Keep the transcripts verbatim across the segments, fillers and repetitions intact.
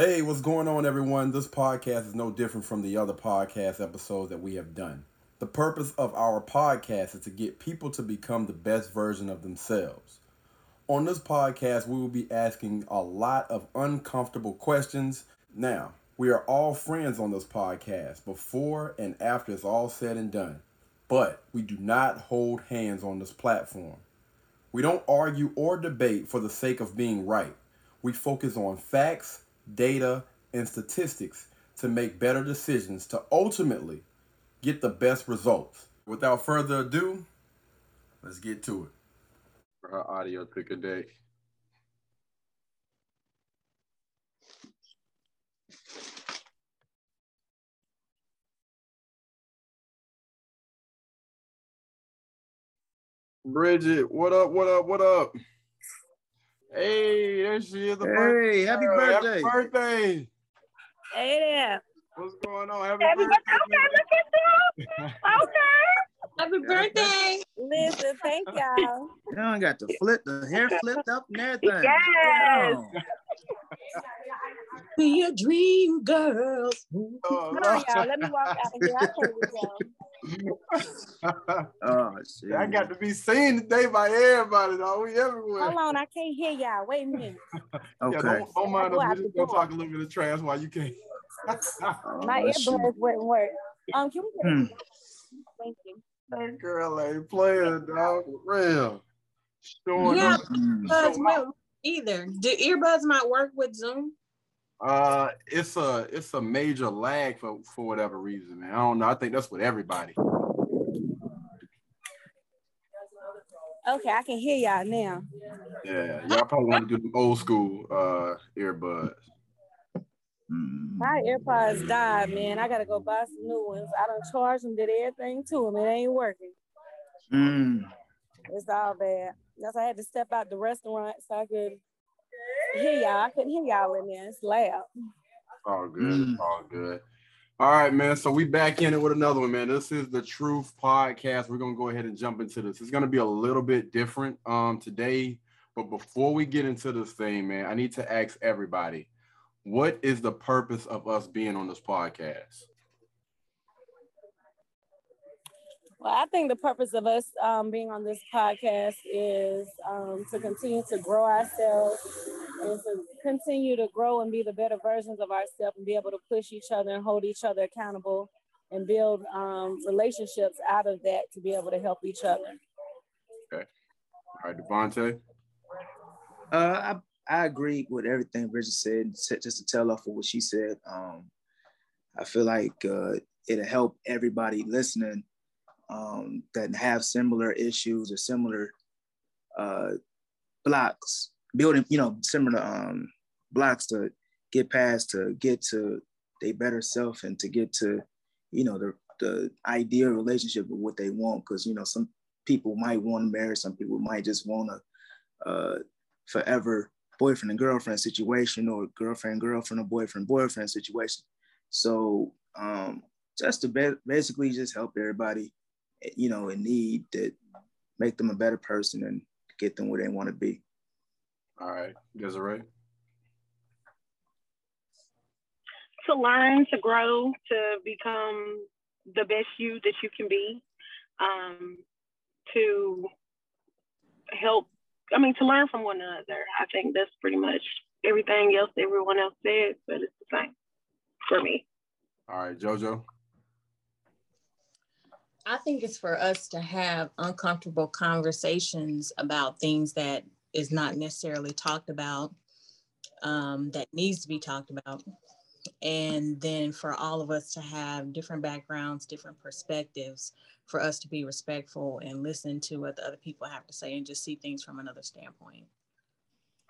Hey, what's going on, everyone? This podcast is no different from the other podcast episodes that we have done. The purpose of our podcast is to get people to become the best version of themselves. On this podcast, we will be asking a lot of uncomfortable questions. Now, we are all friends on this podcast before and after it's all said and done, but we do not hold hands on this platform. We don't argue or debate for the sake of being right. We focus on facts, data, and statistics to make better decisions to ultimately get the best results. Without further ado, let's get to it. For her audio took a day. Bridget, what up, what up, what up? Hey, there she is. The hey, birthday. happy birthday. Happy birthday. Hey there. What's going on? Happy, happy birthday. birthday. Okay, look at Okay. Happy birthday. Listen, thank y'all. You don't got to flip the hair flipped up and everything. Yes. Wow. Be a dream, girls. Oh, Come on, y'all. Let me walk out of here. I can't go. Oh, shit. I got to be seen today by everybody, though. We everywhere. Hold on. I can't hear y'all. Wait a minute. Okay. Yeah, don't, don't mind us. We're just going to talk a little bit of trash while you can. Oh, my earbuds wouldn't work. Um, can we get hmm. Thank you. That girl ain't playing, dog. For real. Showing yeah, earbuds won't either. Do earbuds might work with Zoom? Uh, it's a it's a major lag for, for whatever reason, man. I don't know. I think that's with everybody. Okay, I can hear y'all now. Yeah, y'all probably want to do the old school uh earbuds. My AirPods died, man. I gotta go buy some new ones. I done charged them, did everything to them. It ain't working. Mm. It's all bad. That's why I had to step out the restaurant so I could. Hear y'all. I couldn't hear y'all in there. It's loud. All good. It's all good. All right, man. So we back in it with another one, man. This is the Truth Podcast. We're gonna go ahead and jump into this. It's gonna be a little bit different um today, but before we get into this thing, man, I need to ask everybody, what is the purpose of us being on this podcast? Well, I think the purpose of us um, being on this podcast is um, to continue to grow ourselves and to continue to grow and be the better versions of ourselves and be able to push each other and hold each other accountable and build um, relationships out of that to be able to help each other. Okay. All right, Devontae. Uh, I, I agree with everything Bridget said, just to tell off of what she said. Um, I feel like uh, it'll help everybody listening Um, that have similar issues or similar uh, blocks, building, you know, similar um, blocks to get past, to get to their better self and to get to, you know, the, the ideal relationship of what they want. Because, you know, some people might want to marry, some people might just want a uh, forever boyfriend and girlfriend situation, or girlfriend, girlfriend, or boyfriend, boyfriend situation. So um, just to be- basically just help everybody, you know, in need, that make them a better person and get them where they want to be. All right, Desiree. To learn, to grow, to become the best you that you can be, um, to help, I mean, to learn from one another. I think that's pretty much everything else everyone else said, but it's the same for me. All right, JoJo. I think it's for us to have uncomfortable conversations about things that is not necessarily talked about, um, that needs to be talked about. And then for all of us to have different backgrounds, different perspectives, for us to be respectful and listen to what the other people have to say and just see things from another standpoint.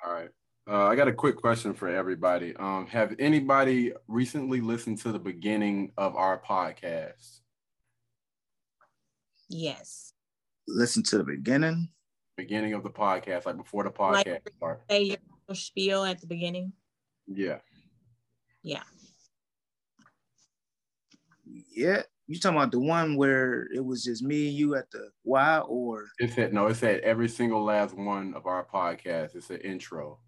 All right. Uh, I got a quick question for everybody. Um, have anybody recently listened to the beginning of our podcast? Yes. Listen to the beginning? Beginning of the podcast, like before the podcast. Like, start. Say your spiel at the beginning? Yeah. Yeah. Yeah. You talking about the one where it was just me and you at the why, or? It said, no, it said every single last one of our podcast. It's an intro.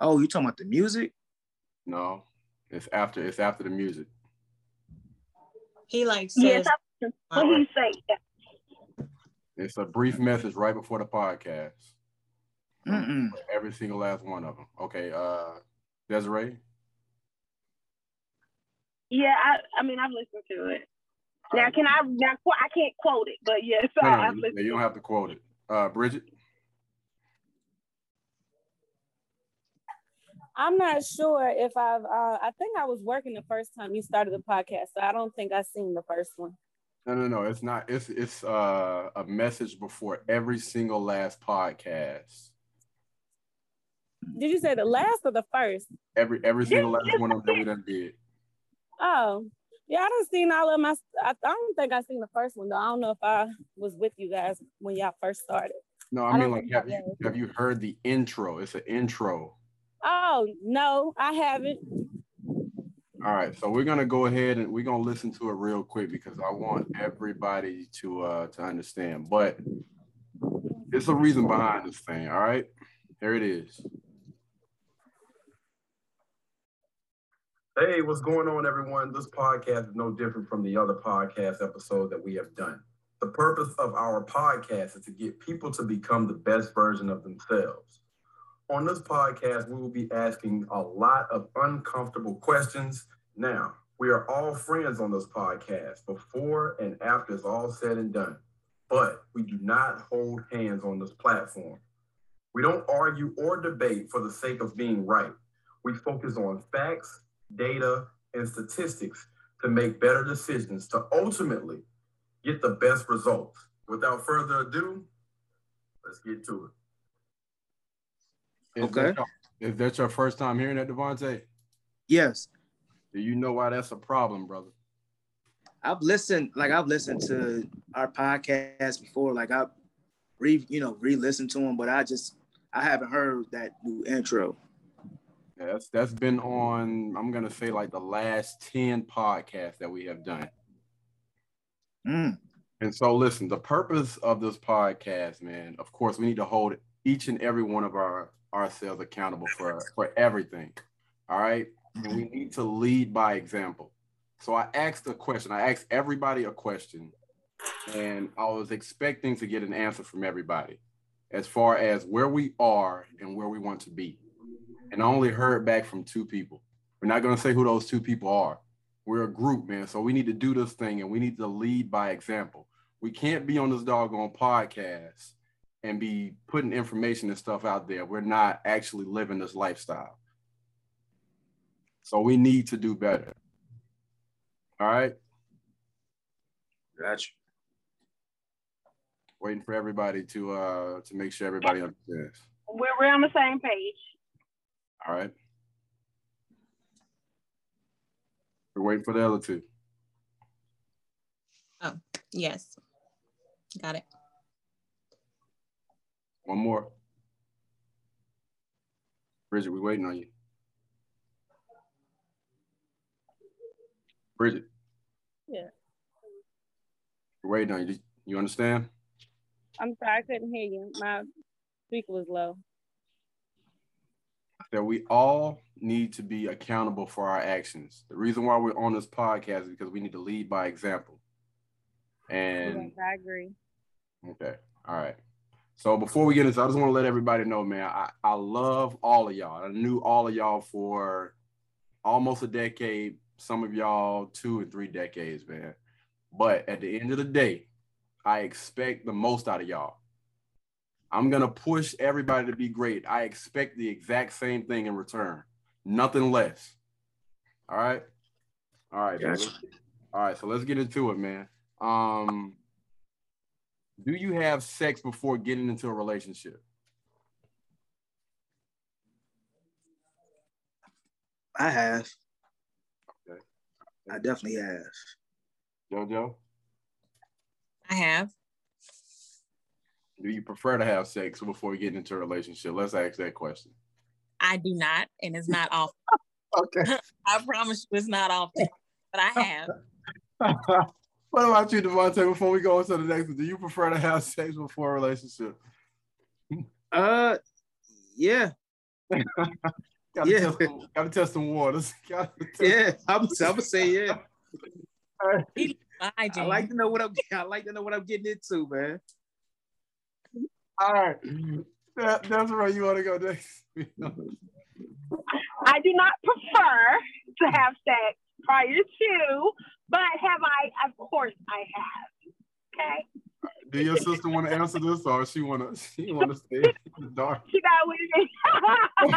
Oh, you talking about the music? No, it's after it's after the music. He like says, yes, what do you say? It's a brief message right before the podcast. Mm-mm. Every single last one of them. Okay, uh, Desiree? Yeah, I, I mean, I've listened to it. Now, can I, now, I can't quote it, but yes, no, I, I've listened. You don't have to quote it. Uh, Bridget? I'm not sure if I've, uh, I think I was working the first time you started the podcast, so I don't think I've seen the first one. No, no, no, it's not, it's, it's uh, a message before every single last podcast. Did you say the last or the first? Every every single last one of them we done did. Oh, yeah, I done seen all of my, I, I don't think I seen the first one, though. I don't know if I was with you guys when y'all first started. No, I mean, I like, have you, have you heard the intro? It's an intro. Oh, no, I haven't. All right, so we're going to go ahead and we're going to listen to it real quick because I want everybody to uh, to understand. But there's a reason behind this thing, all right? Here it is. Hey, what's going on, everyone? This podcast is no different from the other podcast episode that we have done. The purpose of our podcast is to get people to become the best version of themselves. On this podcast, we will be asking a lot of uncomfortable questions. Now, we are all friends on this podcast before and after it's all said and done, but we do not hold hands on this platform. We don't argue or debate for the sake of being right. We focus on facts, data, and statistics to make better decisions to ultimately get the best results. Without further ado, let's get to it. Is okay. That your, is that your first time hearing that, Devontae? Yes. Do you know why that's a problem, brother? I've listened, like I've listened to our podcast before, like I re, you know, re-listened to them, but I just, I haven't heard that new intro. Yeah, that's that's been on, I'm gonna say like the last ten podcasts that we have done. Mm. And so listen, the purpose of this podcast, man, of course we need to hold each and every one of our ourselves accountable for, for everything, all right? And we need to lead by example. So I asked a question, I asked everybody a question, and I was expecting to get an answer from everybody as far as where we are and where we want to be. And I only heard back from two people. We're not gonna say who those two people are. We're a group, man, so we need to do this thing and we need to lead by example. We can't be on this doggone podcast and be putting information and stuff out there. We're not actually living this lifestyle. So we need to do better. All right? Gotcha. Waiting for everybody to uh, to make sure everybody understands. We're, we're on the same page. All right. We're waiting for the other two. Oh, yes. Got it. One more. Bridget, we're waiting on you. Bridget. Yeah. We're waiting on you. You understand? I'm sorry, I couldn't hear you. My speaker was low. That we all need to be accountable for our actions. The reason why we're on this podcast is because we need to lead by example. And yes, I agree. Okay. All right. So before we get into, I just want to let everybody know, man, I, I love all of y'all. I knew all of y'all for almost a decade, some of y'all two and three decades, man. But at the end of the day, I expect the most out of y'all. I'm going to push everybody to be great. I expect the exact same thing in return, nothing less. All right? All right. Gotcha. All right, so let's get into it, man. Um... Do you have sex before getting into a relationship? I have. Okay. I definitely have. JoJo? I have. Do you prefer to have sex before getting into a relationship? Let's ask that question. I do not, and it's not often. Okay. I promise you it's not often, but I have. What about you, Devontae, before we go into the next one? Do you prefer to have sex before a relationship? Uh, yeah. Gotta yeah. Test some, gotta test some waters. Test yeah, I'm gonna say yeah. I, I like to know what I'm. I like to know what I'm getting into, man. All right, that, that's right. You want to go next? I do not prefer to have sex prior to, but have I? Of course, I have. Okay. Do your sister want to answer this, or she want to? She want to stay in the dark. She got with me.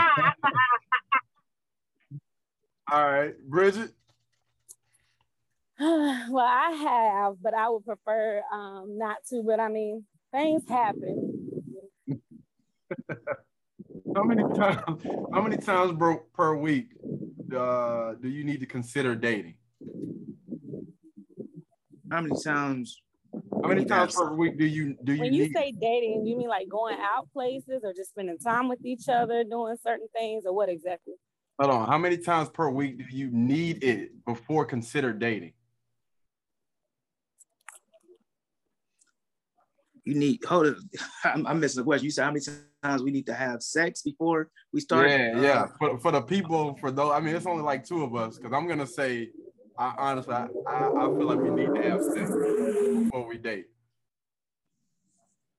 All right, Bridget. Well, I have, but I would prefer um, not to. But I mean, things happen. How many times? How many times bro, per week uh, do you need to consider dating? How many times? How many times per week do you do you? When you need? Say dating, you mean like going out places or just spending time with each other, doing certain things, or what exactly? Hold on. How many times per week do you need it before consider dating? You need. Hold on. I'm, I'm missing the question. You said how many times we need to have sex before we start? Yeah, uh, yeah. For for the people, for those. I mean, it's only like two of us. Because I'm gonna say. I honestly, I, I, I feel like we need to have sex before we date.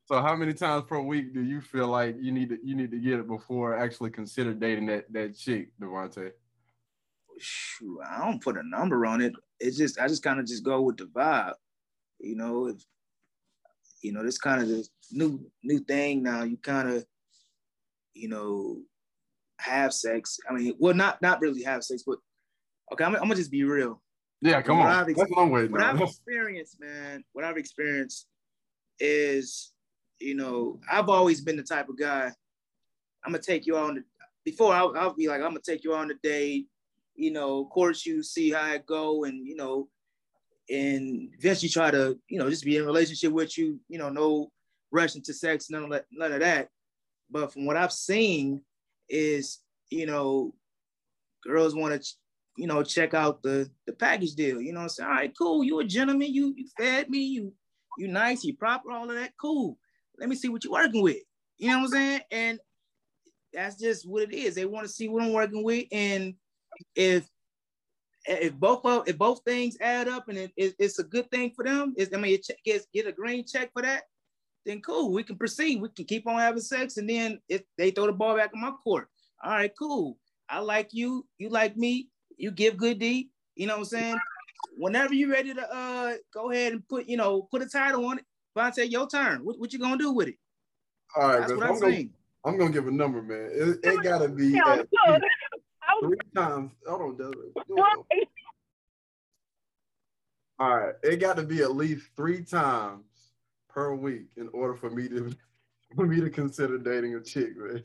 So how many times per week do you feel like you need to you need to get it before actually consider dating that, that chick, Devontae? Shoot, I don't put a number on it. It's just I just kind of just go with the vibe. You know, if you know, this kind of this new new thing now, you kind of, you know, have sex. I mean, well, not not really have sex, but okay, I'm, I'm gonna just be real. Yeah, come on. That's one way. What I've experienced, man, what I've experienced is, you know, I've always been the type of guy. I'm gonna take you out on the. Before I'll, I'll be like, I'm gonna take you out on the date. You know, of course, you see how it go, and you know, and eventually try to, you know, just be in a relationship with you. You know, no rushing to sex, none of that, none of that. But from what I've seen, is you know, girls want to. You know, check out the, the package deal. You know what I'm saying? All right, cool. You a gentleman. You you fed me. You you nice. You proper. All of that. Cool. Let me see what you're working with. You know what I'm saying? And that's just what it is. They want to see what I'm working with. And if if both of, if both things add up and it, it, it's a good thing for them, is I mean, it gets get a green check for that. Then cool. We can proceed. We can keep on having sex. And then if they throw the ball back in my court, all right, cool. I like you. You like me. You give good deed, you know what I'm saying? Whenever you're ready to uh go ahead and put, you know, put a title on it, Vontae, your turn. What, what you gonna do with it? All right, that's man. What I'm, I'm saying. Gonna, I'm gonna give a number, man. It, it gotta be no, at no. Three, three times. Hold on, Desiree. All right, it gotta be at least three times per week in order for me to for me to consider dating a chick, man.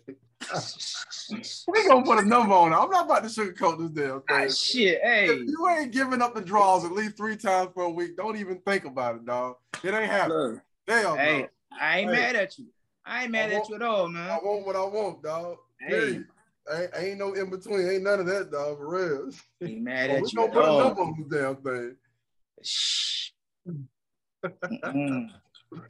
We're gonna put a number on it. I'm not about to sugarcoat this damn thing. Ah, shit, hey. If you ain't giving up the draws at least three times per week, don't even think about it, dog. It ain't happening. Damn, hey, bro. I ain't hey. mad at you. I ain't mad I want, at you at all, man. I want what I want, dog. Hey. Hey, ain't, ain't no in between. Ain't none of that, dog. For real. Ain't mad at you at all. We're gonna put a number on this damn thing. Shh. Mm-mm.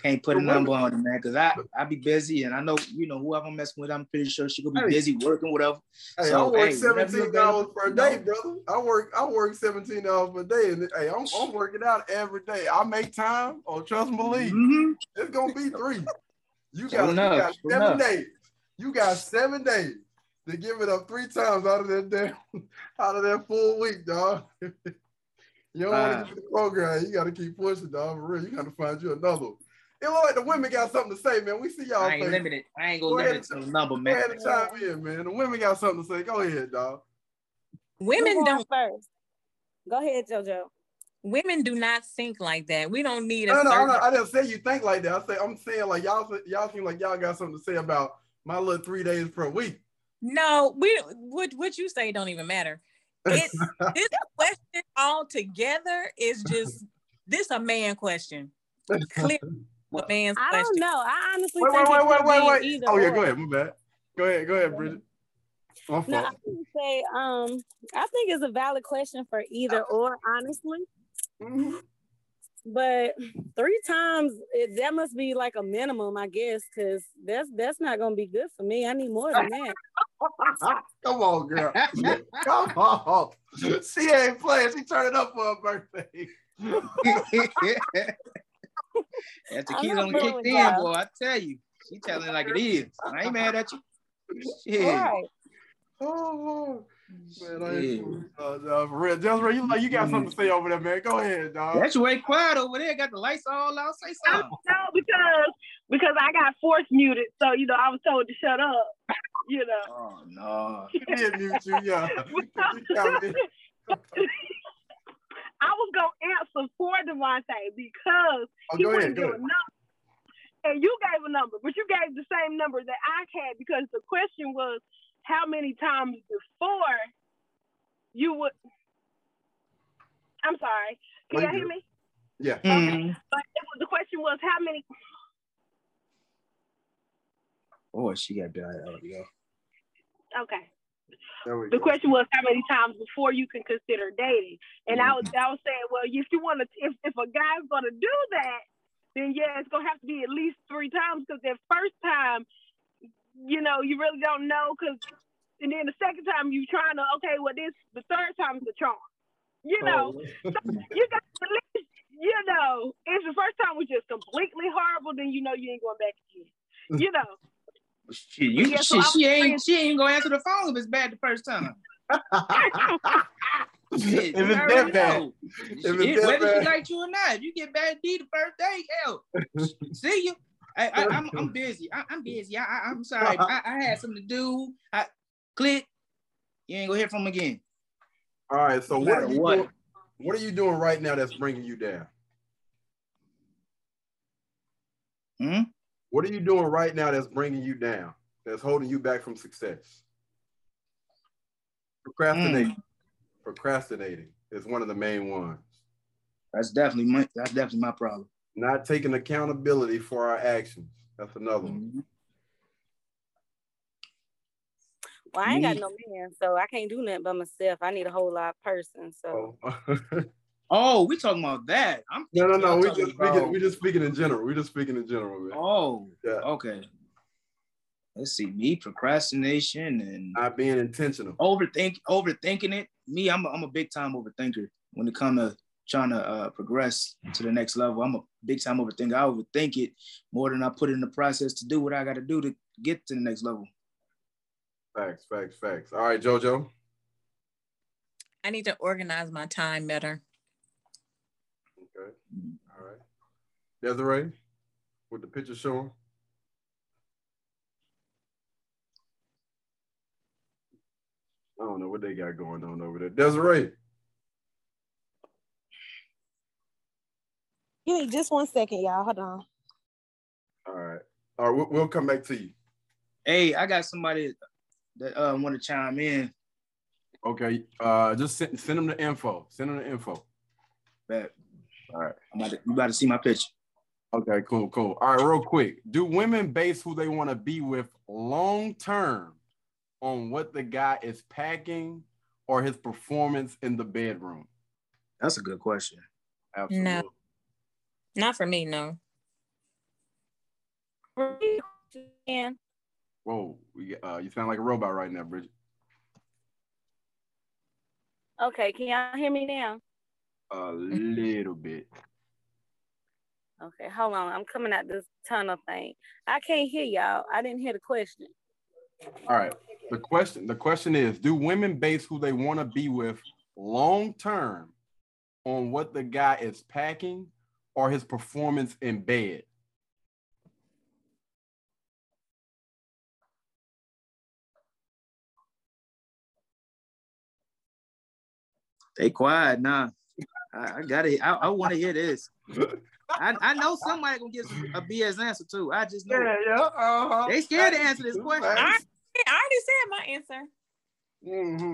Can't put a number on it, man, because I, I be busy and I know, you know, whoever I'm messing with, I'm pretty sure she gonna be hey. busy working, whatever. Hey, so, I work hey, seventeen hours per day, brother. I work I work seventeen hours per day. And hey, I'm, I'm working out every day. I make time, or oh, trust and believe. Mm-hmm. It's gonna be three. You got, you got seven days. You got seven days to give it up three times out of that damn, out of that full week, dog. You don't wow. want to do the program. You gotta keep pushing, dog. For real, you gotta find you another one. It look like the women got something to say, man. We see y'all. I ain't face. limited. I ain't gonna go limit to the number, man. Go ahead and chime in, man. The women got something to say. Go ahead, dog. Women don't first. Go ahead, JoJo. Women do not think like that. We don't need a. No, no, I'm not, I didn't say you think like that. I say I'm saying like y'all. Y'all seem like y'all got something to say about my little three days per week. No, we what what you say don't even matter. It's this question altogether is just this a man question. Clearly. Well, man's I don't question. know. I honestly wait, think wait, it's wait, wait, wait, wait. Oh yeah, or. go ahead. My bad. Go ahead, go ahead, Bridget. My fault. No, I would say, um, I think it's a valid question for either I, or, honestly. Mm-hmm. But three times, it, that must be like a minimum, I guess, because that's that's not gonna be good for me. I need more than that. Come on, girl. Come on. She ain't playing. She turned up for her birthday. That tequila only kicked in, that. Boy. I tell you, she telling it like it is. I ain't mad at you. Shit. Right. Oh, Lord. Man, I ain't uh, uh, for real. Desiree, you, like, you got something to say over there, man. Go ahead, dog. That's way quiet over there. Got the lights all out. Say something. No, because because I got force muted, so you know I was told to shut up. You know. Oh no. She didn't mute you, yeah. I was gonna answer for Devontae because oh, he wouldn't give a number, and you gave a number, but you gave the same number that I had because the question was how many times before you would. I'm sorry. Can y'all hear me? Yeah. Okay. Mm. But it was, the question was how many. Oh, she got bad. There we go. Okay. There the go. Question was how many times before you can consider dating, and mm-hmm. I was I was saying, well, if you want to, if, if a guy's gonna do that, then yeah, it's gonna have to be at least three times because that first time, you know, you really don't know, because, and then the second time you trying to, okay, well, this the third time's the charm, you know. Oh. So you got to least, you know, if the first time was just completely horrible, then you know you ain't going back again, you know. She, you, yeah, so she, she ain't she ain't gonna answer the phone if it's bad the first time. Shit, if it's that bad, if it's it, that whether bad. She like you or not, if you get bad D the first day, hell, see you. I, I, I'm, I'm busy. I, I'm busy. I, I, I'm sorry. I, I had something to do. I click. You ain't gonna hear from him again. All right. So no what? Are you what? Doing, what are you doing right now that's bringing you down? Hmm. What are you doing right now that's bringing you down, that's holding you back from success? Procrastinating. Mm. Procrastinating is one of the main ones. That's definitely my, that's definitely my problem. Not taking accountability for our actions. That's another mm-hmm. one. Well, I ain't got no man, so I can't do nothing by myself. I need a whole lot of person, so. Oh. Oh, we talking about that? I'm no, no, no. We just speaking. We just speaking in general. We just speaking in general, man. Oh, yeah. Okay. Let's see. Me, procrastination and not being intentional. Overthink, overthinking it. Me, I'm a, I'm a big time overthinker when it comes to trying to uh, progress to the next level. I'm a big time overthinker. I overthink it more than I put in the process to do what I got to do to get to the next level. Facts, facts, facts. All right, JoJo. I need to organize my time better. Okay. All right. Desiree, with the picture showing. I don't know what they got going on over there. Desiree. Give me just one second, y'all. Hold on. All right. All right. We'll, we'll come back to you. Hey, I got somebody that uh, want to chime in. Okay. Uh, just send, send them the info. Send them the info. Bet. All right, I'm about to, you about to see my picture. Okay, cool, cool. All right, real quick. Do women base who they want to be with long term on what the guy is packing or his performance in the bedroom? That's a good question. Absolutely. No. Not for me, no. Whoa, we, uh, you sound like a robot right now, Bridget. Okay, can y'all hear me now? A little bit. Okay, hold on. I'm coming out this tunnel thing. I can't hear y'all. I didn't hear the question. All right. The question, the question is, do women base who they want to be with long term on what the guy is packing or his performance in bed? They quiet now. Nah. I got it. I, I want to hear this. I, I know somebody gonna give a B S answer too. I just know. Yeah, yeah. Uh-huh. They scared to answer this question. I, I already said my answer.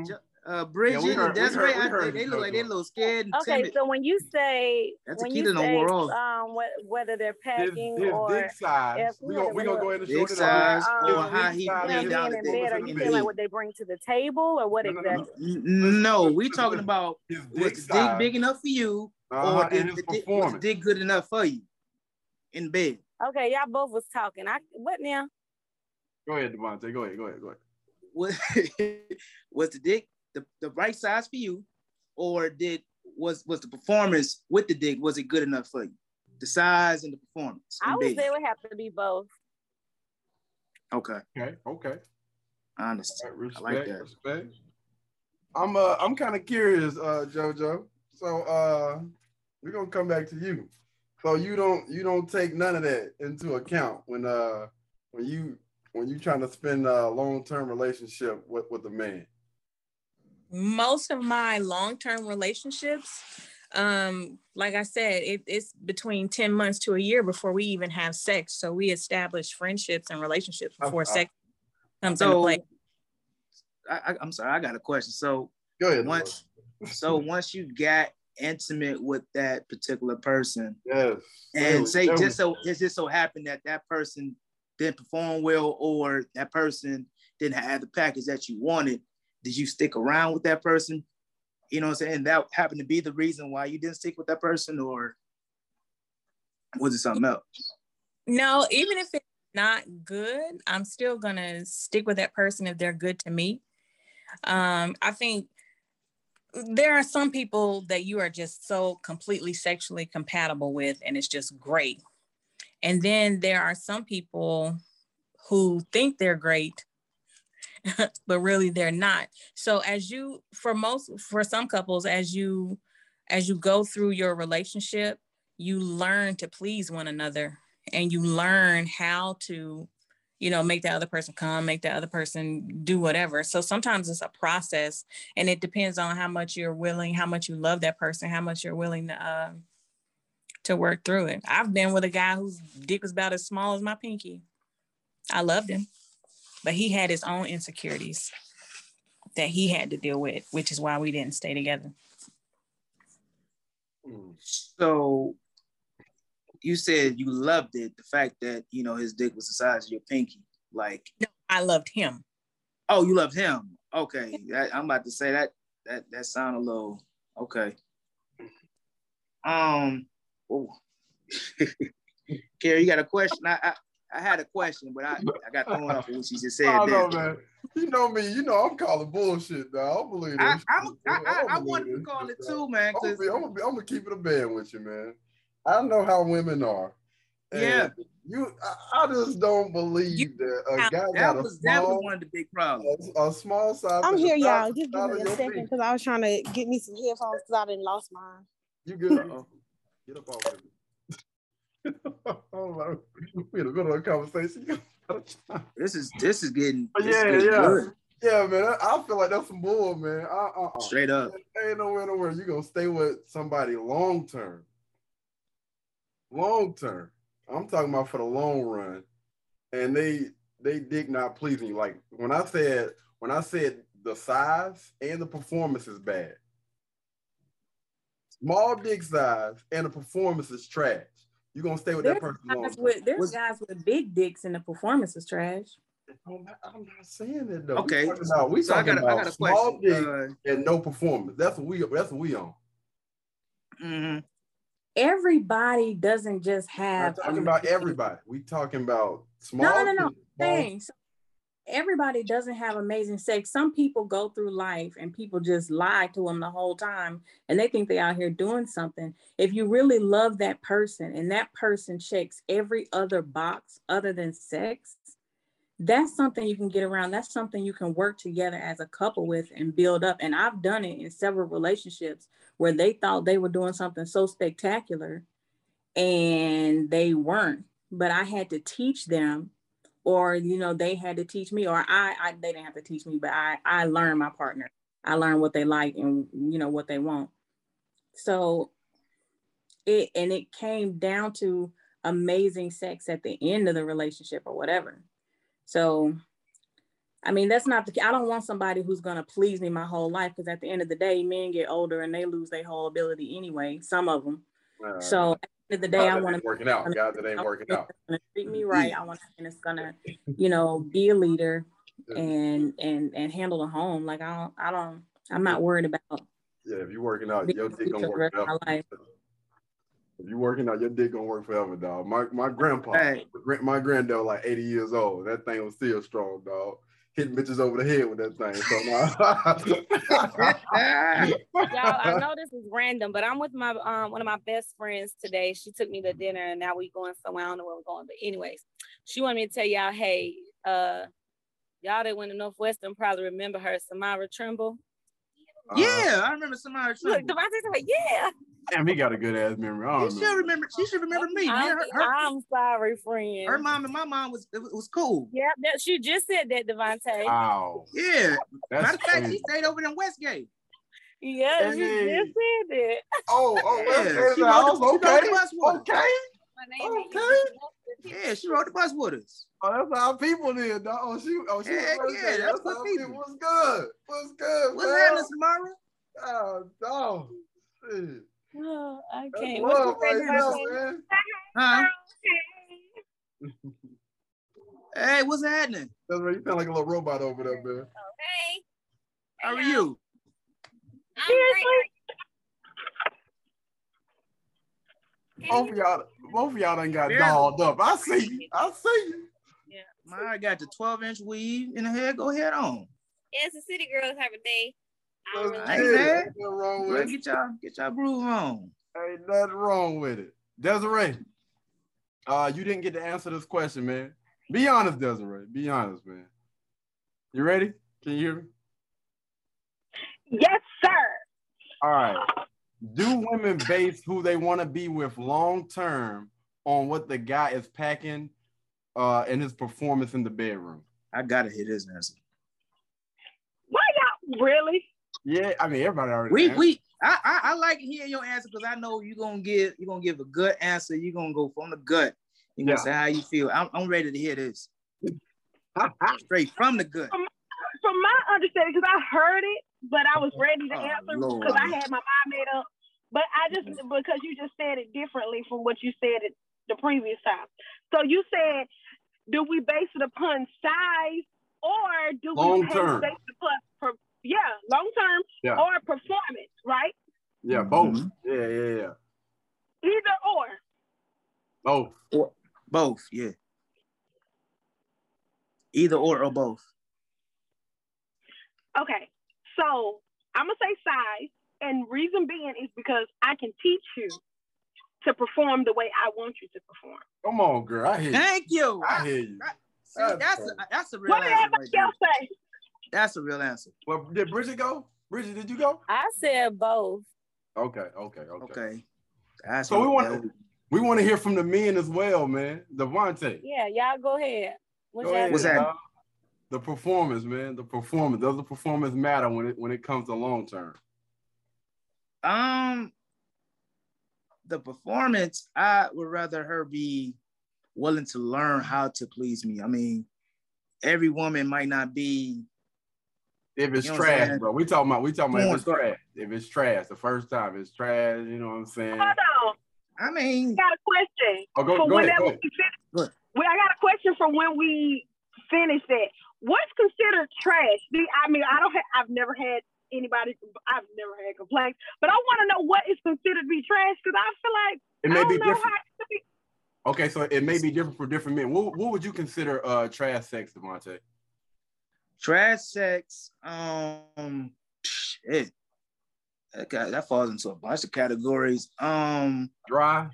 Mm-hmm. Uh, Bridget yeah, heard, and Desiree, heard, I, they, they look like they're a little scared. And okay, timid. So when you say that's when you say um, whether they're packing there's, there's or big size, we gonna we gonna go ahead and show size or, um, or how he being in bed, are you feeling what they bring to the table or what no, exactly? No, no, no. no, we talking about was the dick big enough for you uh, or is the dick good enough for you in bed? Okay, y'all both was talking. I what now? Go ahead, Devontae. Go ahead. Go ahead. Go ahead. was, was the dick the, the right size for you, or did was was the performance with the dick, was it good enough for you? The size and the performance. I would say it would have to be both. Okay. Okay. Okay. Honest. Right, respect, I like that. Respect. I'm uh I'm kind of curious, uh, JoJo. So uh we're gonna come back to you. So you don't you don't take none of that into account when uh when you when you trying to spend a long-term relationship with, with a man. Most of my long-term relationships, um, like I said, it, it's between ten months to a year before we even have sex. So we establish friendships and relationships before uh, sex uh, comes so, into play. I, I'm sorry, I got a question. So go ahead, once so once you got intimate with that particular person, yes, and say yes. just so it just so happened that that person didn't perform well, or that person didn't have the package that you wanted, did you stick around with that person? You know what I'm saying? And that happened to be the reason why you didn't stick with that person, or was it something else? No, even if it's not good, I'm still gonna stick with that person if they're good to me. Um, I think there are some people that you are just so completely sexually compatible with, and it's just great. And then there are some people who think they're great, but really they're not. So as you, for most, for some couples, as you, as you go through your relationship, you learn to please one another, and you learn how to, you know, make the other person come, make the other person do whatever. So sometimes it's a process, and it depends on how much you're willing, how much you love that person, how much you're willing to, uh, to work through it. I've been with a guy whose dick was about as small as my pinky. I loved him, but he had his own insecurities that he had to deal with, which is why we didn't stay together. So you said you loved it, the fact that, you know, his dick was the size of your pinky, like... No, I loved him. Oh, you loved him. Okay. I, I'm about to say that, that, that sound a little... Okay. Um... Oh, Carrie, you got a question? I, I I had a question, but I, I got thrown off of what she just said. I know, man. You know me. You know I'm calling bullshit, dog. I don't believe it. I, I, I, I, I wanted to call it too, man. I'm gonna, I'm gonna keep it a band with you, man. I know how women are. And yeah. You, I, I just don't believe you, that a guy that got was, a small, that was one of the big problems. A, a small size. I'm here, y'all. Give me a second, because I was trying to get me some headphones because I didn't lost mine. You good? Get up off of it. Oh, we had a good conversation. This is this is getting this yeah is yeah good. yeah man. I, I feel like that's some bull, man. I, uh-uh. Straight up, ain't nowhere nowhere you gonna stay with somebody long term. Long term, I'm talking about for the long run, and they they dig not pleasing you. Like when I said when I said the size and the performance is bad. Small dick size and the performance is trash. You're going to stay with there's that person long with, There's What's, guys with big dicks and the performance is trash. I'm not, I'm not saying that, though. Okay. We're talking about, we're so talking I got a, about I got a small question. dick uh, and no performance. That's what we, that's what we on. Mm-hmm. Everybody doesn't just have... We're talking about everybody. We're talking about small No, no, no, no. Thanks. Everybody doesn't have amazing sex. Some people go through life and people just lie to them the whole time, and they think they're out here doing something. If you really love that person and that person checks every other box other than sex, that's something you can get around. That's something you can work together as a couple with and build up. And I've done it in several relationships where they thought they were doing something so spectacular and they weren't, but I had to teach them. Or, you know, they had to teach me, or I, I they didn't have to teach me, but I, I learned my partner. I learned what they like and, you know, what they want. So it, and it came down to amazing sex at the end of the relationship or whatever. So, I mean, that's not the, I don't want somebody who's going to please me my whole life, because at the end of the day, men get older and they lose their whole ability anyway, some of them. Uh, so at the end of the day, I want to working out. God, that ain't working out. Gonna treat me right. I want, and it's gonna, you know, be a leader and and and handle the home. Like I don't, I don't, I'm not worried about. Yeah, if you're working out, your dick gonna work forever. If you're working out, your dick gonna work forever, dog. My my grandpa, hey. my granddad was like eighty years old. That thing was still strong, dog. hitting bitches over the head with that thing. So, no. Y'all, I know this is random, but I'm with my um one of my best friends today. She took me to dinner, and now we're going somewhere. I don't know where we're going, but anyways, she wanted me to tell y'all, hey, uh, y'all that went to Northwestern probably remember her, Samara Trimble. Uh-huh. Yeah, I remember Samara Trimble. Look, Devontae said, yeah. Damn, he got a good ass memory. I don't she should remember. She should remember me. I'm, her, her, I'm sorry, friend. Her mom and my mom was it was cool. Yeah, that, she just said that, Devontae. Wow. Yeah. That's matter of fact, she stayed over in Westgate. Yeah, she is. Just said that. Oh, oh, yeah. She rode, the, okay. She rode the bus with okay. us. Okay. Okay. Yeah, she rode the bus with us. Oh, that's how people did, dog. Oh, she. Oh, she. Yeah, was yeah, that's what people. people. What's good? What's good? What's happening, Samara? Oh, dog. Shit. Oh, I can't. Love What's your right now, huh? Hey, what's happening? That's right. You sound like a little robot over there, man. Hey. How are you? I'm great. Both of y'all, both of y'all done got Barely. dolled up. I see you. I see you. Yeah. My, I got the twelve inch weave in the hair. Go ahead on. Yeah, it's a city girl type of thing. Ain't nothing wrong with it. Get y'all, get y'all groove on. Ain't nothing wrong with it. Desiree, uh, you didn't get to answer this question, man. Be honest, Desiree. Be honest, man. You ready? Can you hear me? Yes, sir. All right. Do women base who they want to be with long term on what the guy is packing uh, and his performance in the bedroom? I gotta hit his answer. Why y'all really? Yeah, I mean everybody already. We answered. we I, I I like hearing your answer because I know you're gonna give you're gonna give a good answer. You're gonna go from the gut. You're gonna yeah. say how you feel. I'm I'm ready to hear this. Straight from the gut. From, from my understanding, because I heard it, but I was ready to answer because oh, I had my mind made up. But I just because you just said it differently from what you said it the previous time. So you said, do we base it upon size or do Long we base it upon per Yeah, long term yeah. or performance, right? Yeah, both. Mm-hmm. Yeah, yeah, yeah. Either or. Both. Or, both, yeah. Either or or both. Okay, so I'm going to say size, and reason being is because I can teach you to perform the way I want you to perform. Come on, girl, I hear you. Thank you. I hear you. I, see, that's, that's, a, that's a real What did everybody else say? That's a real answer. Well, did Bridget go? Bridget, did you go? I said both. Okay, okay, okay. Okay. That's so we want to we want to hear from the men as well, man. Devontae. Yeah, y'all go ahead. What's, go ahead, what's that? Uh, the performance, man. The performance. Does the performance matter when it when it comes to long term? Um, the performance. I would rather her be willing to learn how to please me. I mean, every woman might not be. If it's you know trash, bro, we talking about we talking about if it's trash. If it's trash, the first time it's trash. You know what I'm saying? Hold on. I mean, I got a question. Oh, go, go ahead, go ahead. We finish, well, I got a question from when we finished that. What's considered trash? I mean, I don't. Ha I've never had anybody. I've never had complaints, but I want to know what is considered to be trash because I feel like it may I don't be know different. How it be. Okay, so it may be different for different men. What what would you consider uh, trash sex, Devontae? Trash sex, um, shit. That, guy, that falls into a bunch of categories. Um, dry,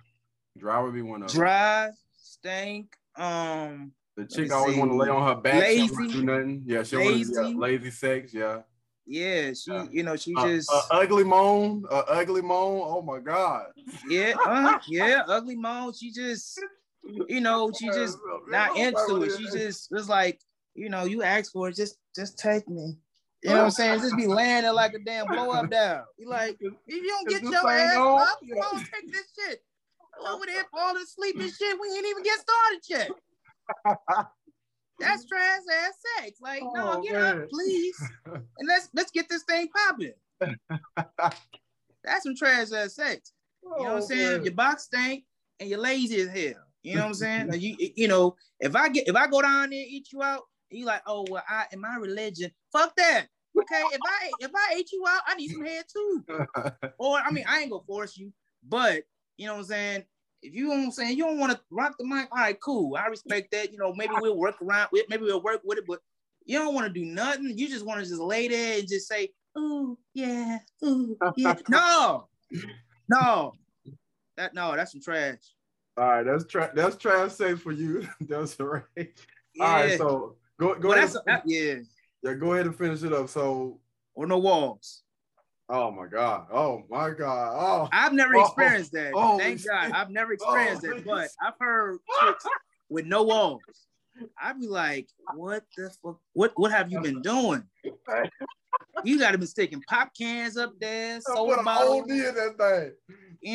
dry would be one of them. Dry, stink. Um, the chick always want to lay on her back. Lazy, she do nothing. Yeah, she lazy. Wanna, yeah, lazy sex. Yeah. Yeah, she, yeah. you know, she uh, just uh, ugly moan, uh, ugly moan. Oh my God. Yeah, uh, yeah, ugly moan. She just, you know, she just not into it. She just was like. You know, you ask for it, just just take me. You know what I'm saying? Just be laying there like a damn blow up down. You like, if you don't get your ass old? up, you don't take this shit. Over there falling asleep and shit, we ain't even get started yet. That's trash ass sex. Like, oh, no, get man. up, please. And let's let's get this thing popping. That's some trash ass sex. Oh, you know what I'm saying? Man. Your box stink and you're lazy as hell. You know what I'm saying? Like you you know, if I get if I go down there and eat you out. You like, oh well, I in my religion. Fuck that. Okay, if I if I ate you out, I need some head too. Or I mean, I ain't gonna force you, but you know what I'm saying. If you know what I'm saying, you don't want to rock the mic. All right, cool. I respect that. You know, maybe we'll work around with. Maybe we'll work with it. But You don't want to do nothing. You just want to just lay there and just say, ooh, yeah, ooh, yeah. No, no, that no, that's some trash. All right, that's trash. That's trash safe for you. That's right. Yeah. All right, so go go well, ahead. That's a, yeah, yeah. Go ahead and finish it up. So on the walls. Oh my God. Oh my God. Oh, I've never oh, experienced that. Oh, Thank oh, God, I've never experienced oh, it. But I've heard tricks with no walls. I'd be like, what the fuck? What what have you been doing? You gotta be sticking pop cans up there, soda bottles. You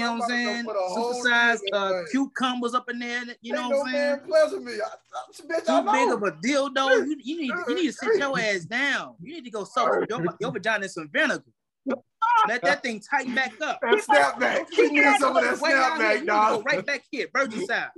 know what I'm saying? Supersized uh, cucumbers up in there. You know what I'm saying? Pleasure me. Too big of a dildo. You, you need you need to sit your ass down. You need to go soak your, your vagina in some vinegar. Let that thing tighten back up. That snapback. She needs some of that snapback, dog. You go right back here, virgin side.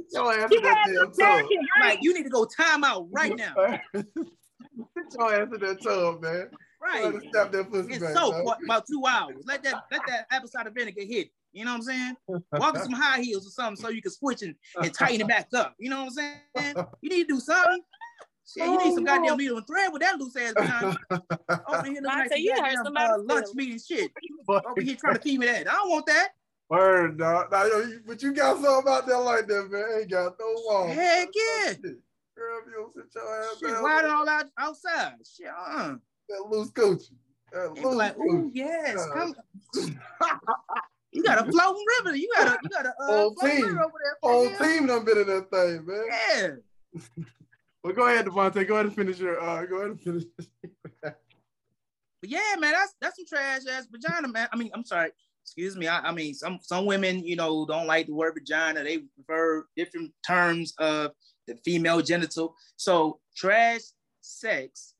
Like, you need to go time out right now. Sit your ass in that tub, man. Right. Stop that pussy it's back, soaked for about two hours. Let that let that apple cider vinegar hit. You know what I'm saying? Walk in some high heels or something so you can switch and, and tighten it back up. You know what I'm saying? You need to do something. Shit, you oh, need some goddamn no. needle and thread with that loose ass behind you. Over here looking like you heard somebody uh, lunch meat and shit. Over here trying to feed me that. I don't want that. Word, dog. Nah, nah, but you got something out there like that, man. I ain't got no wall. Heck yeah. Girl, if you don't sit your ass shit, wide all out outside. Shit, uh-uh. That loose coochie. That loose like, ooh, yes. Uh, come. You got a floating river. You got a, you got a uh, whole team. River over there. Whole team done been in that thing, man. Yeah. Well, go ahead, Devontae. Go ahead and finish your. Uh, go ahead and finish. But yeah, man, that's that's some trash ass vagina, man. I mean, I'm sorry. Excuse me. I, I mean, some some women, you know, don't like the word vagina. They prefer different terms of the female genital. So trash sex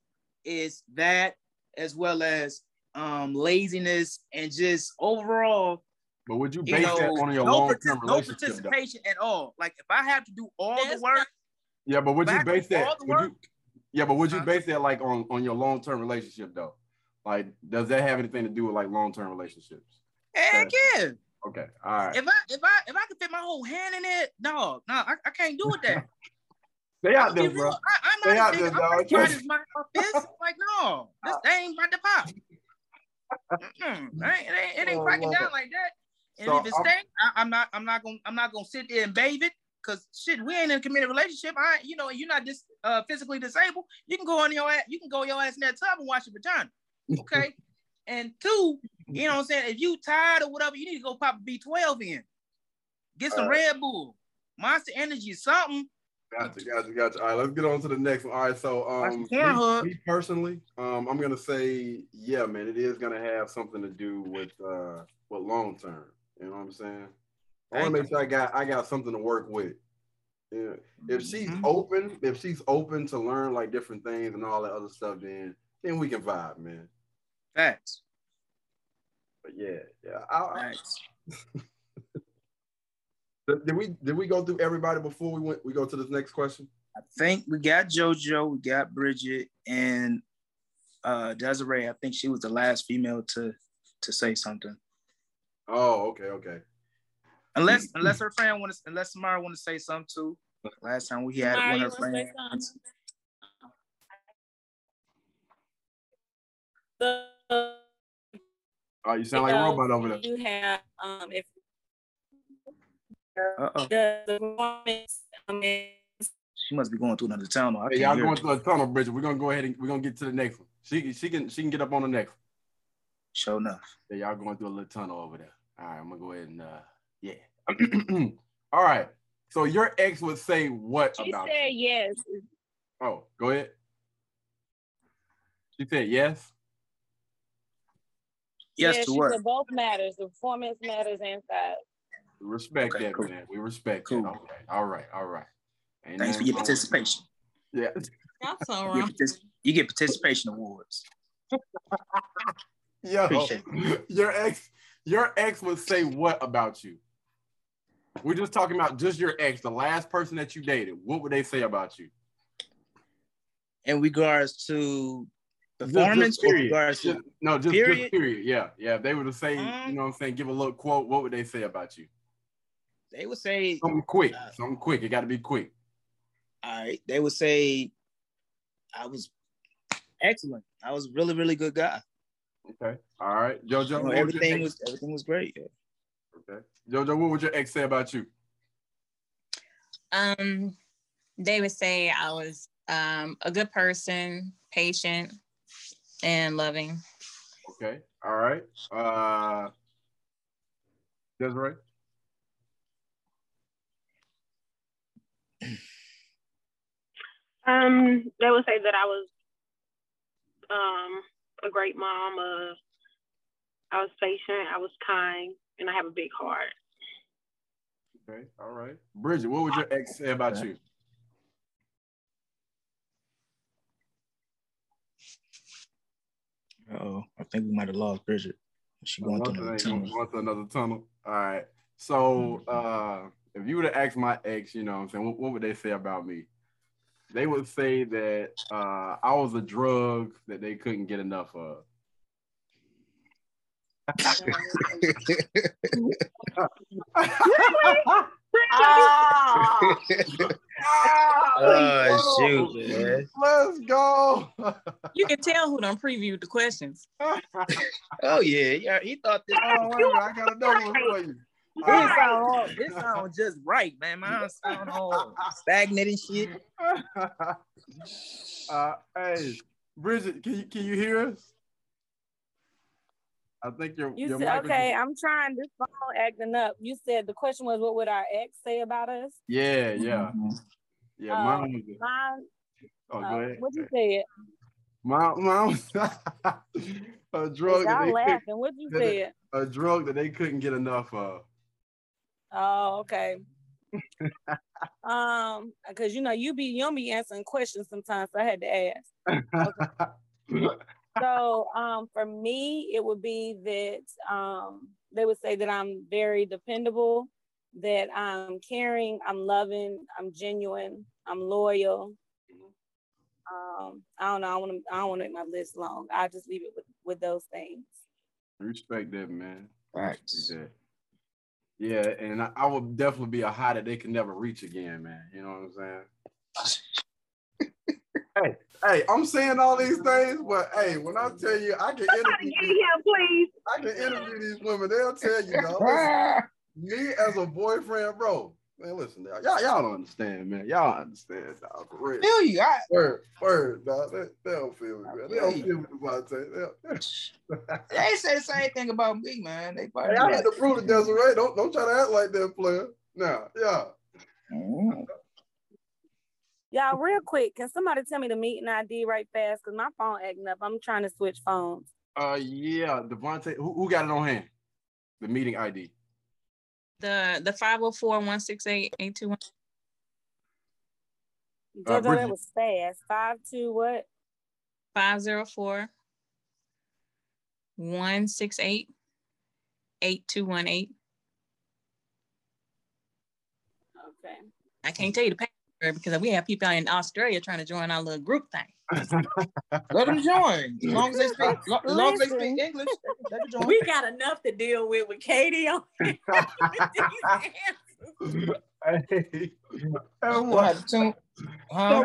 is that, as well as um, laziness and just overall. But would you base you know, that on your no long-term partic- relationship? No participation though. At all. Like if I have to do all There's the work. Not- Yeah, but would you base that? Would you, yeah, but would you base that like on, on your long term relationship though? Like, does that have anything to do with like long term relationships? Heck yeah. Okay, all right. If I if I if I could fit my whole hand in it, no, no, I, I can't do with that. Stay out there, bro. I'm not even trying to my fist. Like, no, this ain't about to pop. Mm-hmm. I ain't, it ain't, it ain't oh, cracking down it. Like that. And so if it stays, I'm not I'm not gonna I'm not gonna sit there and bathe it. Cause shit, we ain't in a committed relationship. I, you know, you're not just uh, physically disabled. You can go on your ass. You can go your ass in that tub and wash your vagina, okay? And two, you know what I'm saying. If you tired or whatever, you need to go pop a B twelve in. Get some right. Red Bull, Monster Energy, something. Gotcha, gotcha, gotcha. All right, let's get on to the next one. All right, so um, me, me personally, um, I'm gonna say, yeah, man, it is gonna have something to do with uh, with long term. You know what I'm saying? I want to make sure I got I got something to work with. Yeah. If she's mm-hmm. open, if she's open to learn like different things and all that other stuff, then then we can vibe, man. Facts. But yeah, yeah. I, Facts. I, did we did we go through everybody before we went? We go to this next question. I think we got JoJo, we got Bridget, and uh, Desiree. I think she was the last female to to say something. Oh, okay, okay. Unless, unless her friend wants, unless Samara want to say something too. Last time we had Samara, one of her friends. So, oh, you sound like a robot over there. You have, um, if Uh-oh. the, the woman, I mean, she must be going through another tunnel. Hey, y'all going through a tunnel, Bridget. We're gonna go ahead and we're gonna get to the next one. She, she can, she can get up on the next one. Sure enough. Yeah, y'all going through a little tunnel over there. All right, I'm gonna go ahead and. Uh, Yeah. All right. So your ex would say what she about? She said you? Yes. Oh, go ahead. She said yes. Yes, yes to what? Said both matters, the performance matters and size. We respect okay, that, cool. man. We respect cool. that. All right. All right. All right. Ain't Thanks for your wrong. Participation. Yeah. That's all right. You get, partic- you get participation awards. Yo, Appreciate your ex. Your ex would say what about you? We're just talking about just your ex, the last person that you dated. What would they say about you? In regards to performance? Just, just period. Regards to just, no, just period? just period. Yeah, yeah. If they were to say, um, you know what I'm saying, give a little quote, what would they say about you? They would say... Something quick. Uh, something quick. It got to be quick. All right. They would say, I was excellent. I was really, really good guy. Okay. All right. JoJo, you know, everything was everything was great. Yeah. Okay. JoJo, what would your ex say about you? Um, they would say I was um a good person, patient, and loving. Okay. All right. Uh, Desiree? Um, they would say that I was um a great mom. Uh, I was patient. I was kind, and I have a big heart. Okay. All right. Bridget, what would your ex say about okay. you? Uh-oh. I think we might have lost Bridget. She going through another tunnel. Going through another tunnel. All right. So uh, if you were to ask my ex, you know what I'm saying, what, what would they say about me? They would say that uh, I was a drug that they couldn't get enough of. oh, oh shoot, man. Let's go. You can tell who done previewed the questions. Oh yeah, yeah, he thought this. Oh, wait, I got another one for you. This sound all, this sound just right, man. Mine sound all stagnant and shit. Uh, hey, Bridget, can you can you hear us? I think you're. You your said, okay, I'm trying. This phone acting up. You said the question was, what would our ex say about us? Yeah, yeah, mm-hmm. yeah. Uh, mine was. Mine, oh, uh, go ahead. What you said? My mom, a drug. Y'all laughing? What you said? A drug that they couldn't get enough of. Oh, okay. um, because you know you be you don't be answering questions sometimes, so I had to ask. Okay. So um for me it would be that um they would say that I'm very dependable, that I'm caring, I'm loving, I'm genuine, I'm loyal. Um I don't know, I want to I don't want to make my list long. I'll just leave it with, with those things. Respect that, man. Facts. That. Yeah, and I, I would definitely be a high that they can never reach again, man. You know what I'm saying? Hey, hey, I'm saying all these things, but hey, when I tell you, I can interview these, him, please. I can interview these women. They'll tell you, though. Me as a boyfriend, bro. Man, listen, y'all, y'all don't understand, man. Y'all understand, dog. For real. Feel you, I word, word, dog. They, they don't feel me, man. They don't feel me about that. They say the same thing about me, man. They probably. Y'all had to prove it, Desiree. Don't don't try to act like that, player. Nah, yeah. Mm. Y'all, real quick, can somebody tell me the meeting I D right fast? Because my phone acting up. I'm trying to switch phones. Uh, yeah, Devontae, who, who got it on hand? The meeting I D. The the five oh four, one six eight, eight two one. Uh, JoJo, that was fast. five two what? five oh four, one six eight, eight two one eight. Okay. I can't tell you the password, because we have people out in Australia trying to join our little group thing. Let them join. As long as they speak, as long as they speak English, let them join. We got enough to deal with with Katie on here. Hey, so, um, for real,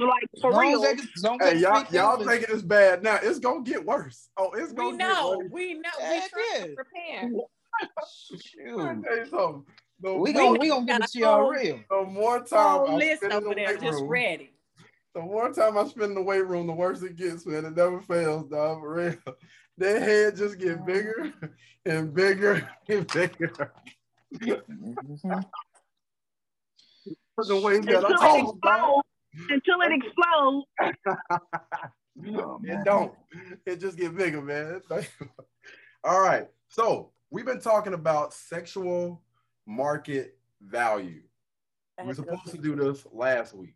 like for real. As as hey, y'all, y'all thinking it's bad now. It's gonna get worse. Oh, it's gonna. We know. Get worse. We know. We prepare. Shoot. The we gonna we gonna get to y'all real. The more time I list spend over in the there, weight just room, ready. The more time I spend in the weight room, the worse it gets, man. It never fails, dog. For real, their head just get bigger and bigger and bigger. Mm-hmm. The way that until, I it explodes, until it explodes, oh, it don't. It just get bigger, man. All right, so we've been talking about sexual market value. We were supposed to do this last week,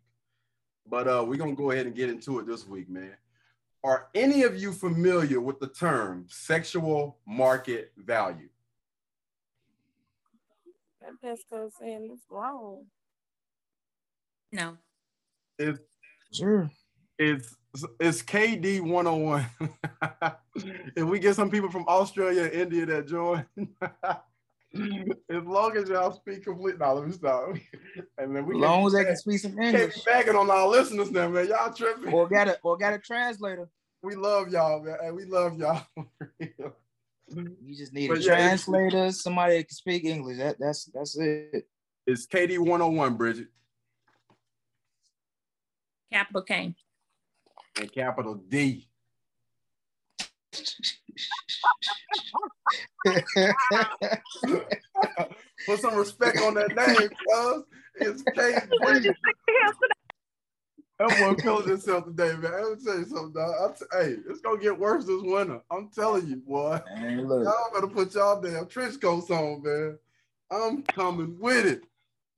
but uh, we're gonna go ahead and get into it this week, man. Are any of you familiar with the term sexual market value? That Pesco saying it's wrong. No. It's sure. It's it's K D one oh one. If we get some people from Australia and India that join. As long as y'all speak complete, no, let me stop. And then we as long as they can speak some English. Can't be bagging on our listeners now, man. Y'all tripping. Or got a or got a translator. We love y'all, man. Hey, we love y'all. You just need but a yeah, translator, somebody that can speak English. That that's that's it. It's K D one oh one, Bridget. Capital K. And capital D. Put some respect on that name, cuz. It's K D. Everyone feeling himself today, man. Let me tell you something, dog. T- hey, it's gonna get worse this winter. I'm telling you, boy. Hey, look. Y'all better put y'all damn trench coats on, man. I'm coming with it.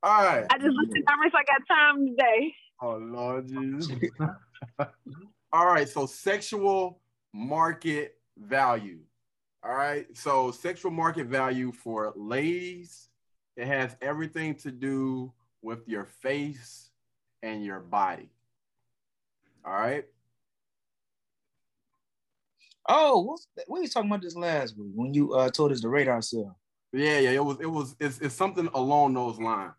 All right. I just looked at numbers. I got time today. Oh Lord Jesus. All right. So sexual market value. All right. So sexual market value for ladies. It has everything to do with your face and your body. All right. Oh, what's that? We were talking about this last week when you uh, told us the radar cell. Yeah, yeah, it was, it was, it's, it's something along those lines.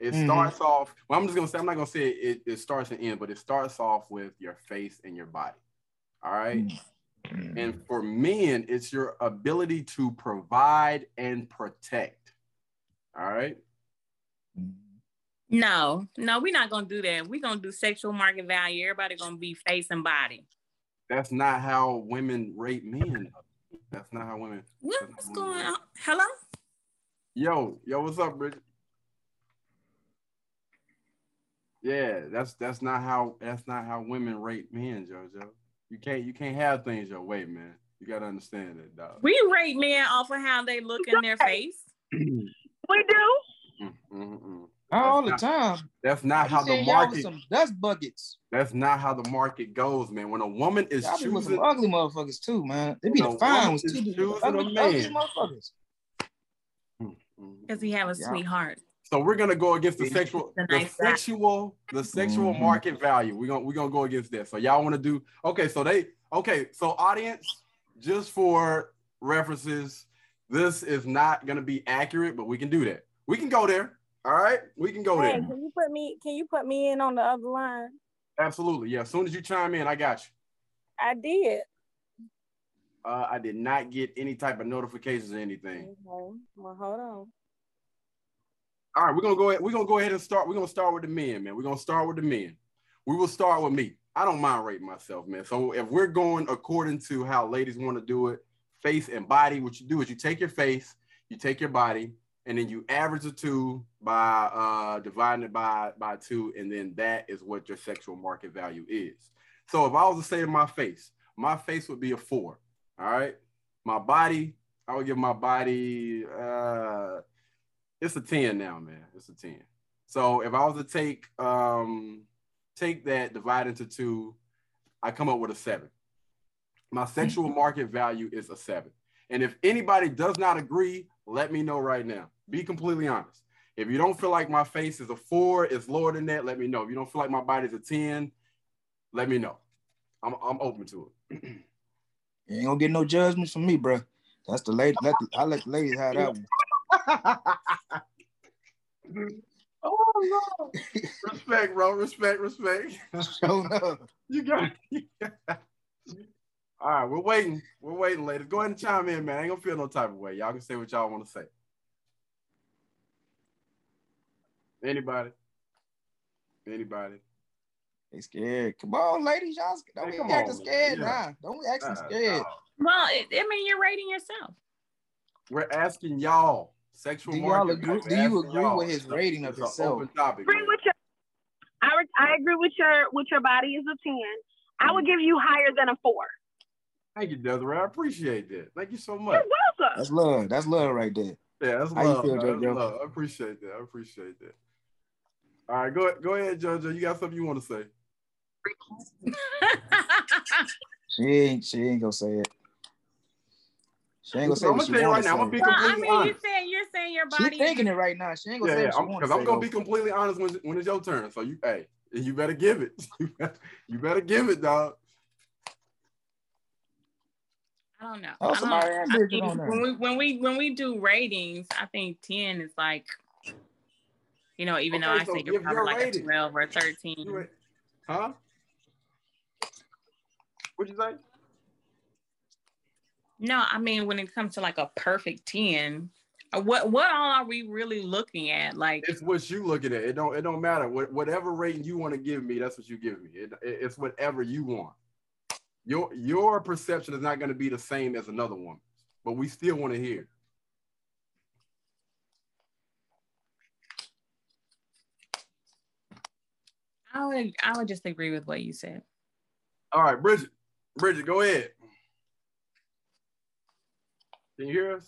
It mm-hmm. starts off. Well, I'm just gonna say, I'm not gonna say it, it starts and ends, but it starts off with your face and your body. All right. Mm-hmm. And for men, it's your ability to provide and protect. All right. No, no, we're not gonna do that. We're gonna do sexual market value. Everybody gonna be face and body. That's not how women rate men. That's not how women. What's how going women. on? Hello? Yo, yo, what's up, Bridget? Yeah, that's that's not how that's not how women rate men, JoJo. You can't you can't have things your way, man. You gotta understand that, dog. We rate men off of how they look in their face. We do. Mm-mm-mm. All that's the not, time. That's not how the market. Some dust buckets. That's not how the market goes, man. When a woman is y'all choosing, with some ugly motherfuckers too, man. They be fine with two ugly, ugly motherfuckers. Because he have a yeah. sweetheart. So we're gonna go against the sexual, the nice sexual, guy. the sexual mm-hmm. market value. We're gonna we're gonna go against that. So y'all want to do okay? So they okay. So audience, just for references, this is not gonna be accurate, but we can do that. We can go there. All right, we can go hey, there. Can you put me? Can you put me in on the other line? Absolutely. Yeah. As soon as you chime in, I got you. I did. Uh, I did not get any type of notifications or anything. Okay. Well, hold on. All right, we're gonna go ahead. We're gonna go ahead and start. We're gonna start with the men, man. We're gonna start with the men. We will start with me. I don't mind rating myself, man. So if we're going according to how ladies want to do it, face and body, what you do is you take your face, you take your body, and then you average the two by uh, dividing it by, by two, and then that is what your sexual market value is. So if I was to say my face, my face would be a four, all right? My body, I would give my body, uh, it's a ten now, man, it's a ten. So if I was to take, um, take that, divide into two, I come up with a seven. My sexual market value is a seven. And if anybody does not agree, let me know right now. Be completely honest. If you don't feel like my face is a four, it's lower than that, let me know. If you don't feel like my body's a ten, let me know. I'm I'm open to it. You ain't gonna get no judgments from me, bro. That's the lady. Let the, I let the ladies have that one. Oh no! Respect, bro. Respect, respect. Show up. You got it. All right, we're waiting. We're waiting, ladies. Go ahead and chime in, man. I ain't gonna feel no type of way. Y'all can say what y'all want to say. Anybody? Anybody? They scared. Come on, ladies. Y'all don't hey, be acting scared, yeah. nah. Don't be acting uh, scared. Uh, well, it, I mean, you're rating yourself. We're asking y'all. Sexual. Do, y'all agree, do you agree y'all. with his rating of yourself? Topic, agree with your, I, I agree with your with your body is a ten. I would give you higher than a four. Thank you, Desiree. I appreciate that. Thank you so much. You're welcome. That's love. That's love right there. Yeah, that's love. How you feel, JoJo? That's love. I appreciate that. I appreciate that. All right, go, go ahead, JoJo. You got something you want to say? she ain't she ain't gonna say it. She ain't gonna say it. I'm gonna tell you right now. I'm gonna be completely well, I mean, honest. You're saying, you're saying your body. She's thinking it right now. She ain't gonna yeah, say it. Yeah, because I'm, I'm gonna be completely honest when, when it's your turn. So you, hey, you better give it. You better give it, dog. I don't know. Oh, I don't, I think on when we when we when we do ratings, I think ten is like, you know, even okay, though so I think it's probably like rating. a twelve or a thirteen. Huh? What'd you say? No, I mean when it comes to like a perfect ten, what what all are we really looking at? Like it's what you looking at. It don't it don't matter. What whatever rating you want to give me, that's what you give me. It, it, it's whatever you want. Your your perception is not going to be the same as another one, but we still want to hear. I would I would just agree with what you said. All right, Bridget. Bridget, go ahead. Can you hear us?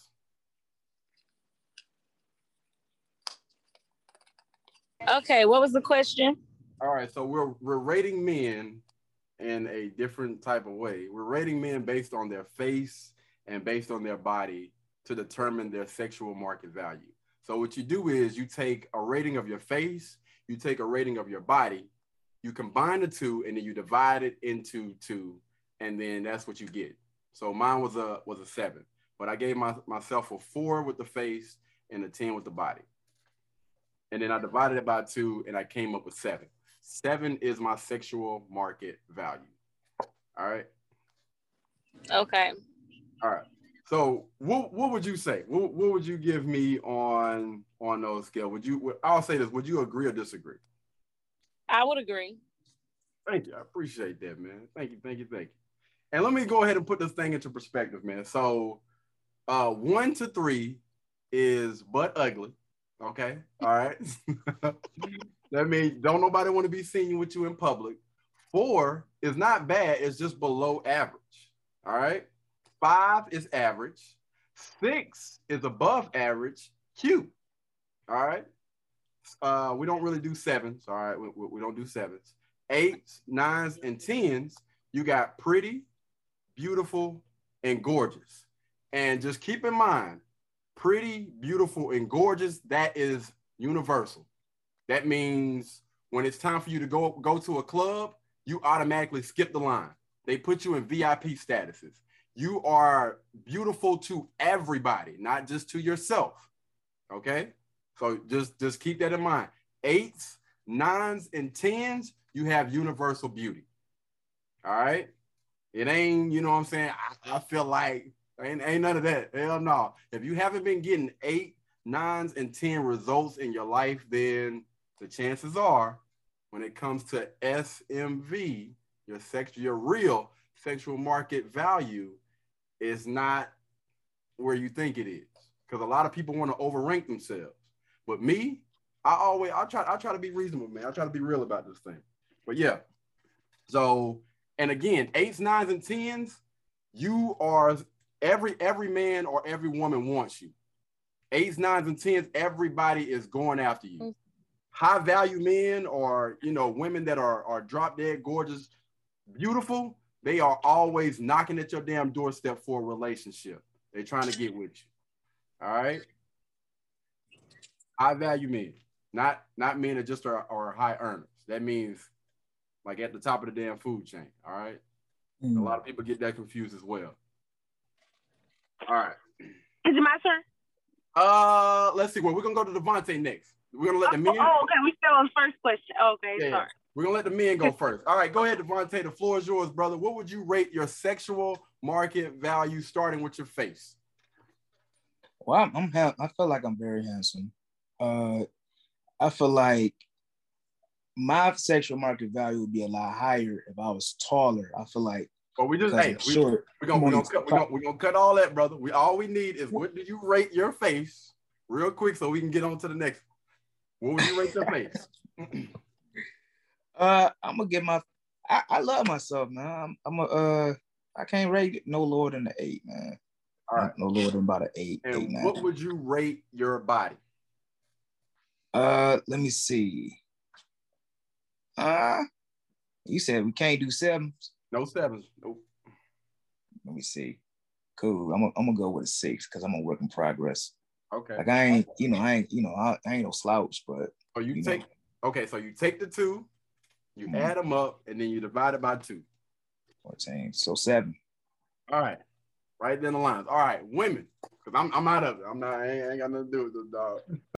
Okay, what was the question? All right, so we're we're rating men in a different type of way. We're rating men based on their face and based on their body to determine their sexual market value. So what you do is you take a rating of your face, you take a rating of your body, you combine the two, and then you divide it into two, and then that's what you get. So mine was a was a seven, but I gave my, myself a four with the face and a ten with the body. And then I divided it by two and I came up with seven. Seven is my sexual market value. All right. Okay. All right. So what what would you say? What, what would you give me on on those scale? Would you? I'll say this. Would you agree or disagree? I would agree. Thank you. I appreciate that, man. Thank you. Thank you. Thank you. And let me go ahead and put this thing into perspective, man. So uh, one to three is butt ugly. Okay. All right. That means don't nobody want to be seen with you in public. Four is not bad. It's just below average. All right. Five is average. Six is above average. Cute. All right. Uh, we don't really do sevens. All right. We, we, we don't do sevens. Eights, nines, and tens. You got pretty, beautiful, and gorgeous. And just keep in mind, pretty, beautiful, and gorgeous, that is universal. That means when it's time for you to go, go to a club, you automatically skip the line. They put you in V I P statuses. You are beautiful to everybody, not just to yourself, okay? So just, just keep that in mind. Eights, nines, and tens, you have universal beauty, all right? It ain't, you know what I'm saying, I, I feel like, Ain't, ain't none of that. Hell no. If you haven't been getting eight, nines, and ten results in your life, then the chances are when it comes to S M V, your sex, your real sexual market value is not where you think it is. Because a lot of people want to overrank themselves. But me, I always, I try, I try to be reasonable, man. I try to be real about this thing. But yeah. So, and again, eights, nines, and tens, you are... Every every man or every woman wants you. Eights, nines, and tens, everybody is going after you. High value men or, you know, women that are, are drop dead gorgeous, beautiful, they are always knocking at your damn doorstep for a relationship. They're trying to get with you. All right? High value men. Not not men that just are, are high earners. That means like at the top of the damn food chain. All right? Mm. A lot of people get that confused as well. All right. Is it my turn? Uh, let's see. Well, we're gonna go to Devontae next. We're gonna let the oh, men. Oh, okay. We still on the first question. Okay, yeah. Sorry. We're gonna let the men go first. All right, go ahead, Devontae. The floor is yours, brother. What would you rate your sexual market value, starting with your face? Well, I'm. I'm ha I feel like I'm very handsome. Uh, I feel like my sexual market value would be a lot higher if I was taller. I feel like. But we just, hey, we, we're gonna, we're gonna, cut, we're gonna, we're gonna cut all that, brother. We all we need is what do you rate your face real quick so we can get on to the next one. What would you rate your face? uh, I'm gonna get my, I, I love myself, man. I'm, I'm a, uh, I can't rate it no lower than an eight, man. All right, no lower than about an eight. And eight, nine, what would you rate your body? Uh, let me see. Uh, you said we can't do sevens. No sevens. Nope. Let me see. Cool. I'm gonna I'm gonna go with a six because I'm a work in progress. Okay. Like I ain't, you know, I ain't, you know, I, I ain't no slouch, but. Oh, you, you take. Know. Okay, so you take the two, you mm-hmm. add them up, and then you divide it by two. fourteen. So seven. All right. right in the lines. All right, women, because I'm I'm out of it. I'm not I ain't, I ain't got nothing to do with this dog.